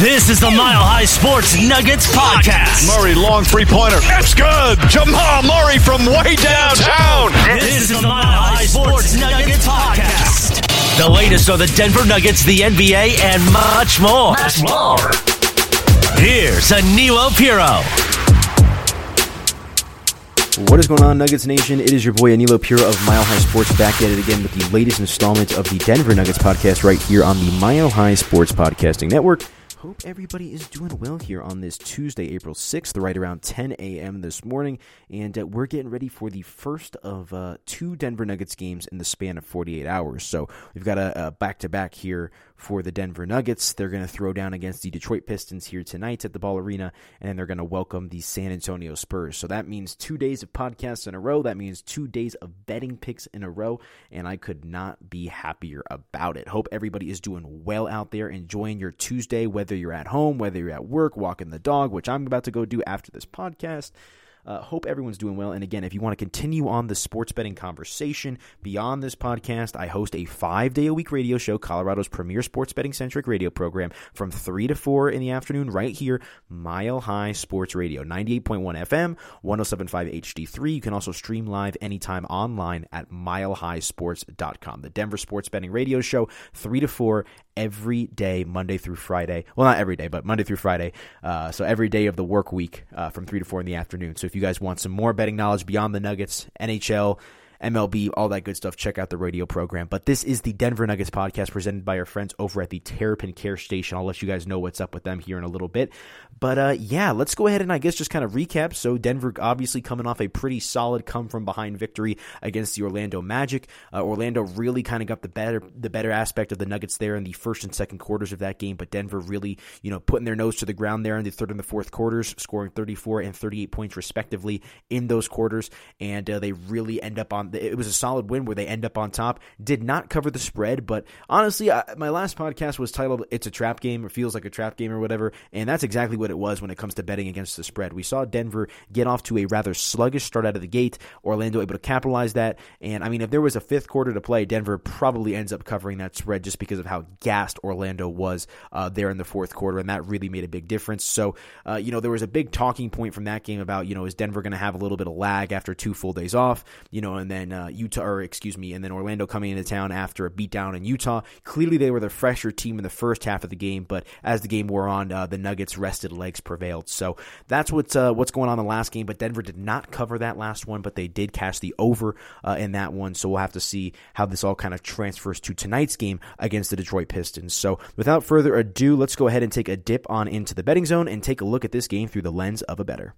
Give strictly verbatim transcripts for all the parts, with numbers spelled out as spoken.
This is the Mile High Sports Nuggets Podcast. Murray, long three-pointer. That's good. Jamal Murray from way downtown. This, this is, is the Mile High Sports Nuggets Podcast. The latest on the Denver Nuggets, the N B A, and much more. Much more. Here's Aniello Piro. What is going on, Nuggets Nation? It is your boy Aniello Piro of Mile High Sports back at it again with the latest installment of the Denver Nuggets podcast right here on the Mile High Sports Podcasting Network. Hope everybody is doing well here on this Tuesday, April sixth, right around ten a.m. this morning, and uh, we're getting ready for the first of uh, two Denver Nuggets games in the span of forty-eight hours. So we've got a, a back-to-back here for the Denver Nuggets. They're going to throw down against the Detroit Pistons here tonight at the Ball Arena, and they're going to welcome the San Antonio Spurs. So that means two days of podcasts in a row. That means two days of betting picks in a row, and I could not be happier about it. Hope everybody is doing well out there, enjoying your Tuesday, whether you're at home, whether you're at work, walking the dog, which I'm about to go do after this podcast. Uh, hope everyone's doing well. And again, if you want to continue on the sports betting conversation beyond this podcast, I host a five-day-a-week radio show, Colorado's premier sports betting-centric radio program, from three to four in the afternoon right here, Mile High Sports Radio, ninety-eight point one F M, one oh seven point five H D three. You can also stream live anytime online at mile high sports dot com. The Denver Sports Betting Radio Show, three to four every day, Monday through Friday. Well, not every day, but Monday through Friday. Uh, so every day of the work week uh, from three to four in the afternoon. So if you guys want some more betting knowledge beyond the Nuggets, N H L, M L B, all that good stuff, check out the radio program. But this is the Denver Nuggets podcast presented by our friends over at the Terrapin Care Station. I'll let you guys know what's up with them here in a little bit. But uh, yeah, let's go ahead and I guess just kind of recap. So Denver obviously coming off a pretty solid come-from-behind victory against the Orlando Magic. Uh, Orlando really kind of got the better the better aspect of the Nuggets there in the first and second quarters of that game. But Denver really, you know, putting their nose to the ground there in the third and the fourth quarters, scoring thirty-four and thirty-eight points respectively in those quarters. And uh, they really end up on it was a solid win where they end up on top. Did not cover the spread, but honestly, I, my last podcast was titled It's a Trap Game or Feels Like a Trap Game or whatever, and that's exactly what it was when it comes to betting against the spread. We saw Denver get off to a rather sluggish start out of the gate, Orlando able to capitalize that, and I mean, if there was a fifth quarter to play, Denver probably ends up covering that spread just because of how gassed Orlando was uh, there in the fourth quarter, and that really made a big difference. So, uh, you know, there was a big talking point from that game about, you know, is Denver going to have a little bit of lag after two full days off, you know, and then uh, Utah, or excuse me, and then Orlando coming into town after a beatdown in Utah. Clearly, they were the fresher team in the first half of the game, but as the game wore on, uh, the Nuggets' rested legs prevailed. So that's what's uh, what's going on in the last game. But Denver did not cover that last one, but they did catch the over uh, in that one. So we'll have to see how this all kind of transfers to tonight's game against the Detroit Pistons. So without further ado, let's go ahead and take a dip on into the betting zone and take a look at this game through the lens of a bettor.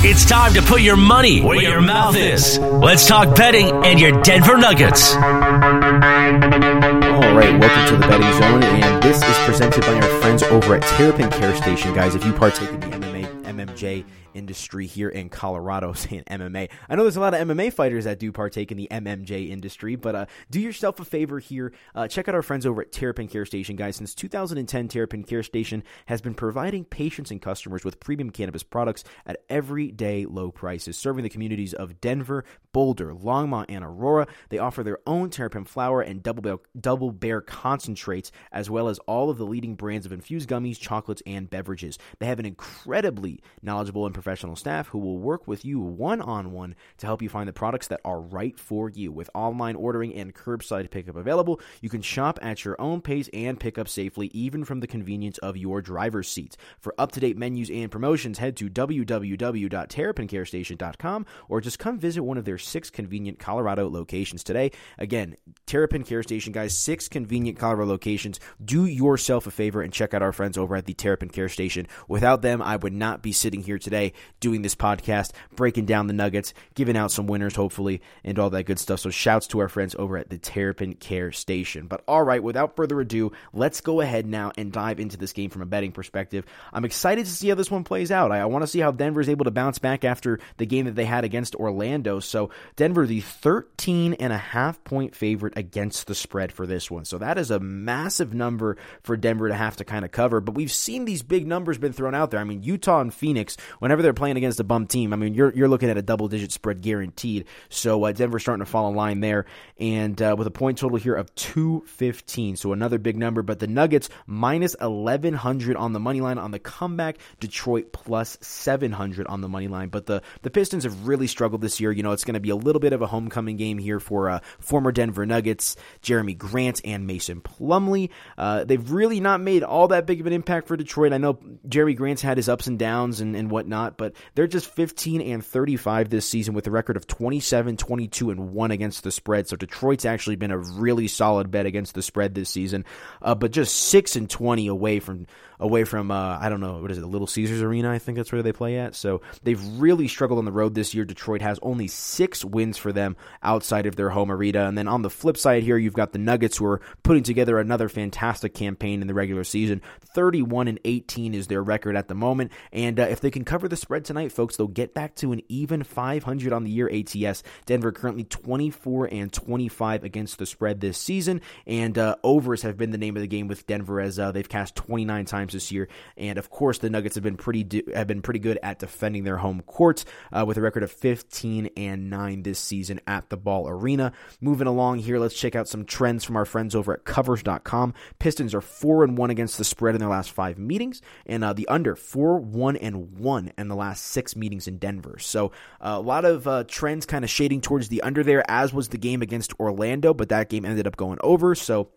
It's time to put your money where your mouth is. Let's talk betting and your Denver Nuggets. All right, welcome to the Betting Zone, and this is presented by our friends over at Terrapin Care Station. Guys, if you partake in the M M A, M M J industry here in Colorado, saying M M A. I know there's a lot of M M A fighters that do partake in the M M J industry, but uh, do yourself a favor here. Uh, check out our friends over at Terrapin Care Station, guys. Since two thousand ten, Terrapin Care Station has been providing patients and customers with premium cannabis products at everyday low prices, serving the communities of Denver, Boulder, Longmont, and Aurora. They offer their own terrapin flower and double bear, double bear concentrates, as well as all of the leading brands of infused gummies, chocolates, and beverages. They have an incredibly knowledgeable and professional staff who will work with you one-on-one to help you find the products that are right for you. With online ordering and curbside pickup available, you can shop at your own pace and pick up safely, even from the convenience of your driver's seat. For up-to-date menus and promotions, head to w w w dot terrapin care station dot com or just come visit one of their six convenient Colorado locations today. Again, Terrapin Care Station, guys, six convenient Colorado locations. Do yourself a favor and check out our friends over at the Terrapin Care Station. Without them, I would not be sitting here today doing this podcast, breaking down the Nuggets, giving out some winners, hopefully, and all that good stuff. So shouts to our friends over at the Terrapin Care Station. But all right, without further ado, let's go ahead now and dive into this game from a betting perspective. I'm excited to see how this one plays out. I, I want to see how Denver is able to bounce back after the game that they had against Orlando. So Denver, the thirteen and a half point favorite against the spread for this one. So that is a massive number for Denver to have to kind of cover. But we've seen these big numbers been thrown out there. I mean, Utah and Phoenix, whenever they're playing against a bum team, I mean, you're you're looking at a double-digit spread guaranteed. So uh, Denver's starting to fall in line there, and uh, with a point total here of two fifteen, so another big number. But the Nuggets minus eleven hundred on the money line on the comeback. Detroit plus seven hundred on the money line. But the, the Pistons have really struggled this year. You know, it's going to be a little bit of a homecoming game here for uh, former Denver Nuggets, Jeremy Grant and Mason Plumlee. Uh, they've really not made all that big of an impact for Detroit. I know Jeremy Grant's had his ups and downs and, and whatnot, but they're just fifteen and thirty-five this season with a record of twenty-seven, twenty-two, and one against the spread. So Detroit's actually been a really solid bet against the spread this season, uh, but just six and twenty away from, away from uh, I don't know, what is it, the Little Caesars Arena, I think that's where they play at. So they've really struggled on the road this year. Detroit has only six wins for them outside of their home arena. And then on the flip side here, you've got the Nuggets, who are putting together another fantastic campaign in the regular season. thirty-one and eighteen is their record at the moment. And uh, if they can cover the spread tonight, folks, they'll get back to an even five hundred on the year A T S. Denver currently twenty-four and twenty-five against the spread this season. And uh, overs have been the name of the game with Denver, as uh, they've cashed twenty-nine times this year. And of course, the Nuggets have been pretty do- have been pretty good at defending their home courts, uh, with a record of fifteen and nine this season at the Ball Arena. Moving along here, let's check out some trends from our friends over at covers dot com. Pistons are four and one against the spread in their last five meetings, and uh, the under four, one, and one in the last six meetings in Denver. So uh, a lot of uh, trends kind of shading towards the under there, as was the game against Orlando, but that game ended up going over. So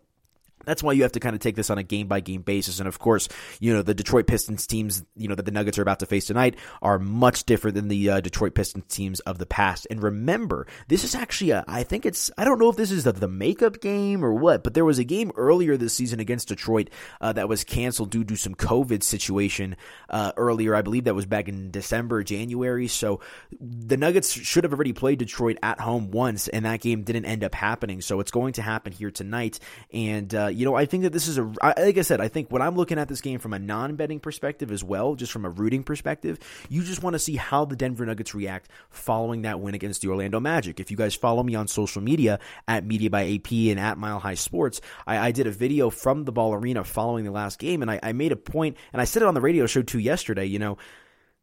that's why you have to kind of take this on a game-by-game basis. And, of course, you know, the Detroit Pistons teams, you know, that the Nuggets are about to face tonight are much different than the uh, Detroit Pistons teams of the past. And remember, this is actually a – I think it's – I don't know if this is the, the makeup game or what, but there was a game earlier this season against Detroit uh, that was canceled due to some COVID situation uh, earlier. I believe that was back in December, January. So the Nuggets should have already played Detroit at home once, and that game didn't end up happening. So it's going to happen here tonight. And uh, – you know, I think that this is a, like I said, I think when I'm looking at this game from a non-betting perspective as well, just from a rooting perspective, you just want to see how the Denver Nuggets react following that win against the Orlando Magic. If you guys follow me on social media at Media by A P and at Mile High Sports, I, I did a video from the Ball Arena following the last game, and I, I made a point, and I said it on the radio show too yesterday, you know,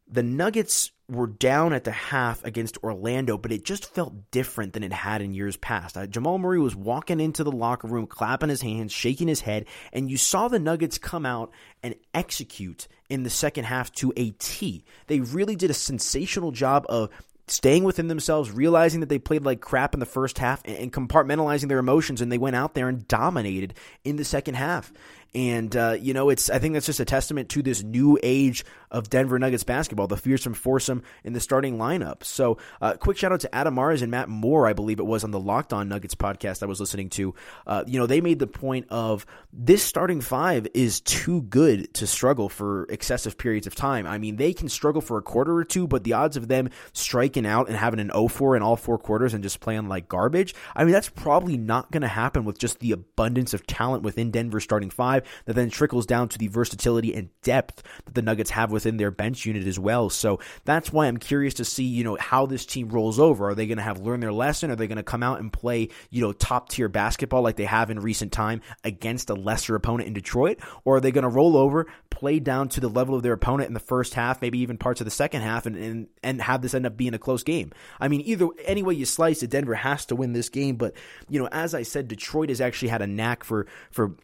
the Nuggets were down at the half against Orlando, but it just felt different than it had in years past. Uh, Jamal Murray was walking into the locker room, clapping his hands, shaking his head, and you saw the Nuggets come out and execute in the second half to a T. They really did a sensational job of staying within themselves, realizing that they played like crap in the first half, and, and compartmentalizing their emotions, and they went out there and dominated in the second half. And, uh, you know, it's I think that's just a testament to this new age of Denver Nuggets basketball, the fearsome foursome in the starting lineup. So uh, quick shout out to Adam Mars and Matt Moore, I believe it was, on the Locked On Nuggets podcast I was listening to. Uh, you know, they made the point of this starting five is too good to struggle for excessive periods of time. I mean, they can struggle for a quarter or two, but the odds of them striking out and having an oh four in all four quarters and just playing like garbage, I mean, that's probably not going to happen with just the abundance of talent within Denver's starting five, that then trickles down to the versatility and depth that the Nuggets have within their bench unit as well. So that's why I'm curious to see, you know, how this team rolls over. Are they going to have learned their lesson? Are they going to come out and play, you know, top-tier basketball like they have in recent time against a lesser opponent in Detroit? Or are they going to roll over, play down to the level of their opponent in the first half, maybe even parts of the second half, and, and, and have this end up being a close game? I mean, either any way you slice it, Denver has to win this game. But, you know, as I said, Detroit has actually had a knack for for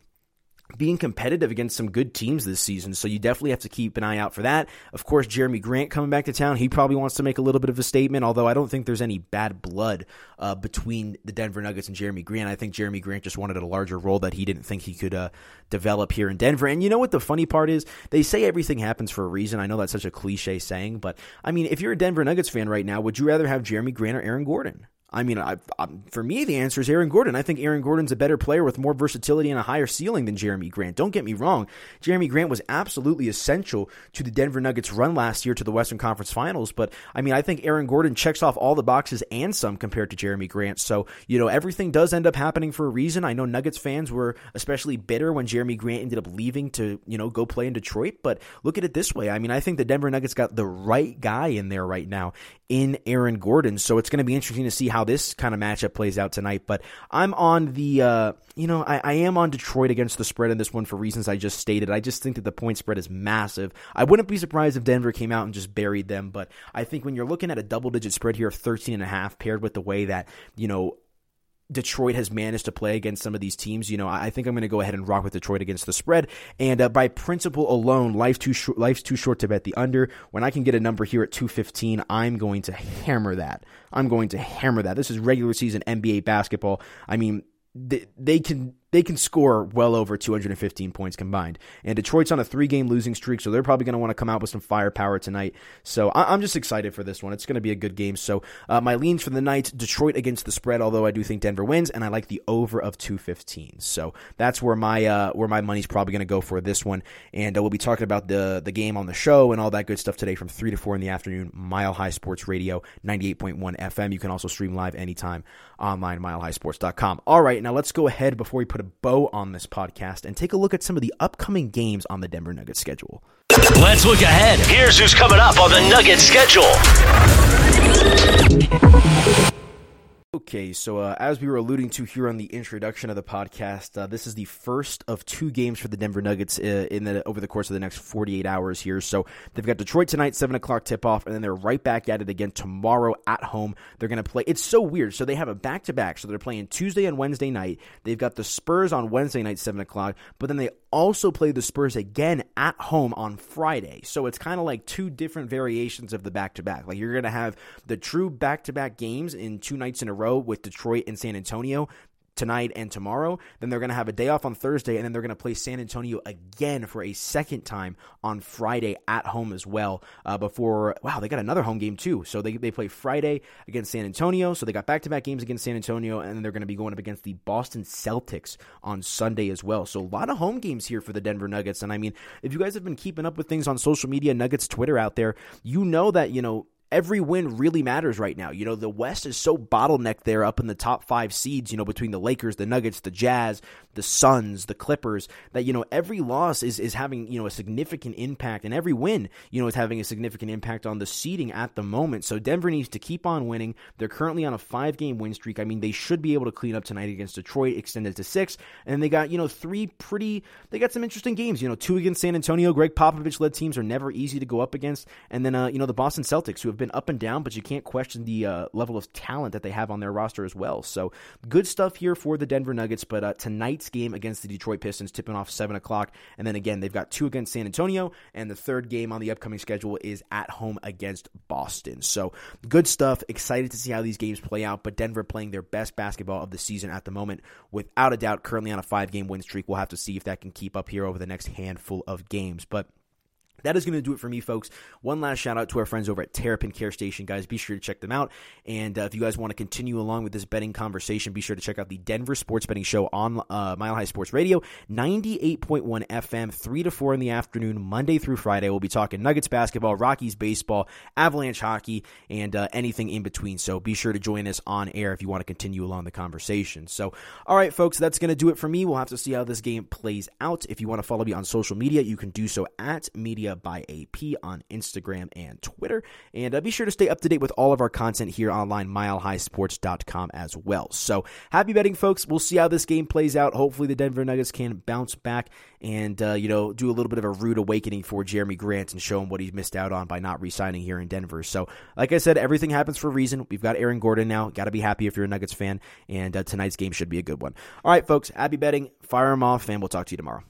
being competitive against some good teams this season, so you definitely have to keep an eye out for that. Of course, Jeremy Grant coming back to town, he probably wants to make a little bit of a statement, although I don't think there's any bad blood uh, between the Denver Nuggets and Jeremy Grant. I think Jeremy Grant just wanted a larger role that he didn't think he could uh, develop here in Denver. And you know what the funny part is? They say everything happens for a reason. I know that's such a cliche saying, but I mean, if you're a Denver Nuggets fan right now, would you rather have Jeremy Grant or Aaron Gordon? I mean, I, I, for me, the answer is Aaron Gordon. I think Aaron Gordon's a better player with more versatility and a higher ceiling than Jeremy Grant. Don't get me wrong. Jeremy Grant was absolutely essential to the Denver Nuggets' run last year to the Western Conference Finals. But, I mean, I think Aaron Gordon checks off all the boxes and some compared to Jeremy Grant. So, you know, everything does end up happening for a reason. I know Nuggets fans were especially bitter when Jeremy Grant ended up leaving to, you know, go play in Detroit. But look at it this way. I mean, I think the Denver Nuggets got the right guy in there right now in Aaron Gordon. So it's going to be interesting to see how how this kind of matchup plays out tonight. But I'm on the, uh, you know, I, I am on Detroit against the spread in this one for reasons I just stated. I just think that the point spread is massive. I wouldn't be surprised if Denver came out and just buried them. But I think when you're looking at a double-digit spread here of thirteen and a half paired with the way that, you know, Detroit has managed to play against some of these teams, you know, I think I'm going to go ahead and rock with Detroit against the spread. And uh, by principle alone, life too short, life's too short to bet the under. When I can get a number here at two fifteen, I'm going to hammer that. I'm going to hammer that. This is regular season N B A basketball. I mean, they, they can... They can score well over two hundred fifteen points combined. And Detroit's on a three-game losing streak, so they're probably going to want to come out with some firepower tonight. So I'm just excited for this one. It's going to be a good game. So uh, my leans for the night, Detroit against the spread, although I do think Denver wins, and I like the over of two fifteen. So that's where my uh, where my money's probably going to go for this one. And uh, we'll be talking about the, the game on the show and all that good stuff today from three to four in the afternoon, Mile High Sports Radio, ninety-eight point one F M. You can also stream live anytime online, mile high sports dot com. All right, now let's go ahead before we put a bow on this podcast and take a look at some of the upcoming games on the Denver Nuggets schedule. Let's look ahead. Here's who's coming up on the Nuggets schedule. Okay, so uh, as we were alluding to here on the introduction of the podcast, uh, this is the first of two games for the Denver Nuggets uh, in the over the course of the next forty-eight hours here. So they've got Detroit tonight, seven o'clock tip-off, and then they're right back at it again tomorrow at home. They're going to play. It's so weird. So they have a back-to-back. So they're playing Tuesday and Wednesday night. They've got the Spurs on Wednesday night, seven o'clock, but then they also play the Spurs again at home on Friday. So it's kind of like two different variations of the back-to-back. Like you're going to have the true back-to-back games in two nights in a row. With Detroit and San Antonio tonight and tomorrow. Then they're going to have a day off on Thursday, and then they're going to play San Antonio again for a second time on Friday at home as well. Uh, before wow, they got another home game too. So they they play Friday against San Antonio. So they got back-to-back games against San Antonio, and then they're going to be going up against the Boston Celtics on Sunday as well. So a lot of home games here for the Denver Nuggets. And I mean, if you guys have been keeping up with things on social media, Nuggets Twitter out there, you know that, you know, every win really matters right now. You know, the West is so bottlenecked there up in the top five seeds, you know, between the Lakers, the Nuggets, the Jazz, the Suns, the Clippers, that, you know, every loss is is having, you know, a significant impact, and every win, you know, is having a significant impact on the seeding at the moment. So Denver needs to keep on winning. They're currently on a five-game win streak. I mean, they should be able to clean up tonight against Detroit, extend it to six, and they got, you know, three pretty, they got some interesting games, you know, two against San Antonio. Greg Popovich-led teams are never easy to go up against, and then, uh, you know, the Boston Celtics, who have been been up and down, but you can't question the uh, level of talent that they have on their roster as well. So good stuff here for the Denver Nuggets, but uh, tonight's game against the Detroit Pistons tipping off seven o'clock, and then again, they've got two against San Antonio, and the third game on the upcoming schedule is at home against Boston. So good stuff. Excited to see how these games play out, but Denver playing their best basketball of the season at the moment, without a doubt, currently on a five-game win streak. We'll have to see if that can keep up here over the next handful of games, but that is going to do it for me, folks. One last shout-out to our friends over at Terrapin Care Station. Guys, be sure to check them out. And uh, if you guys want to continue along with this betting conversation, be sure to check out the Denver Sports Betting Show on uh, Mile High Sports Radio, ninety-eight point one F M, three to four in the afternoon, Monday through Friday. We'll be talking Nuggets basketball, Rockies baseball, Avalanche hockey, and uh, anything in between. So be sure to join us on air if you want to continue along the conversation. So, all right, folks, that's going to do it for me. We'll have to see how this game plays out. If you want to follow me on social media, you can do so at Media by A P on Instagram and Twitter. And uh, be sure to stay up to date with all of our content here online, mile high sports dot com as well. So happy betting, folks. We'll see how this game plays out. Hopefully the Denver Nuggets can bounce back and, uh, you know, do a little bit of a rude awakening for Jeremy Grant and show him what he's missed out on by not re-signing here in Denver. So like I said, everything happens for a reason. We've got Aaron Gordon now. Got to be happy if you're a Nuggets fan. And uh, tonight's game should be a good one. All right, folks, happy betting. Fire them off, and we'll talk to you tomorrow.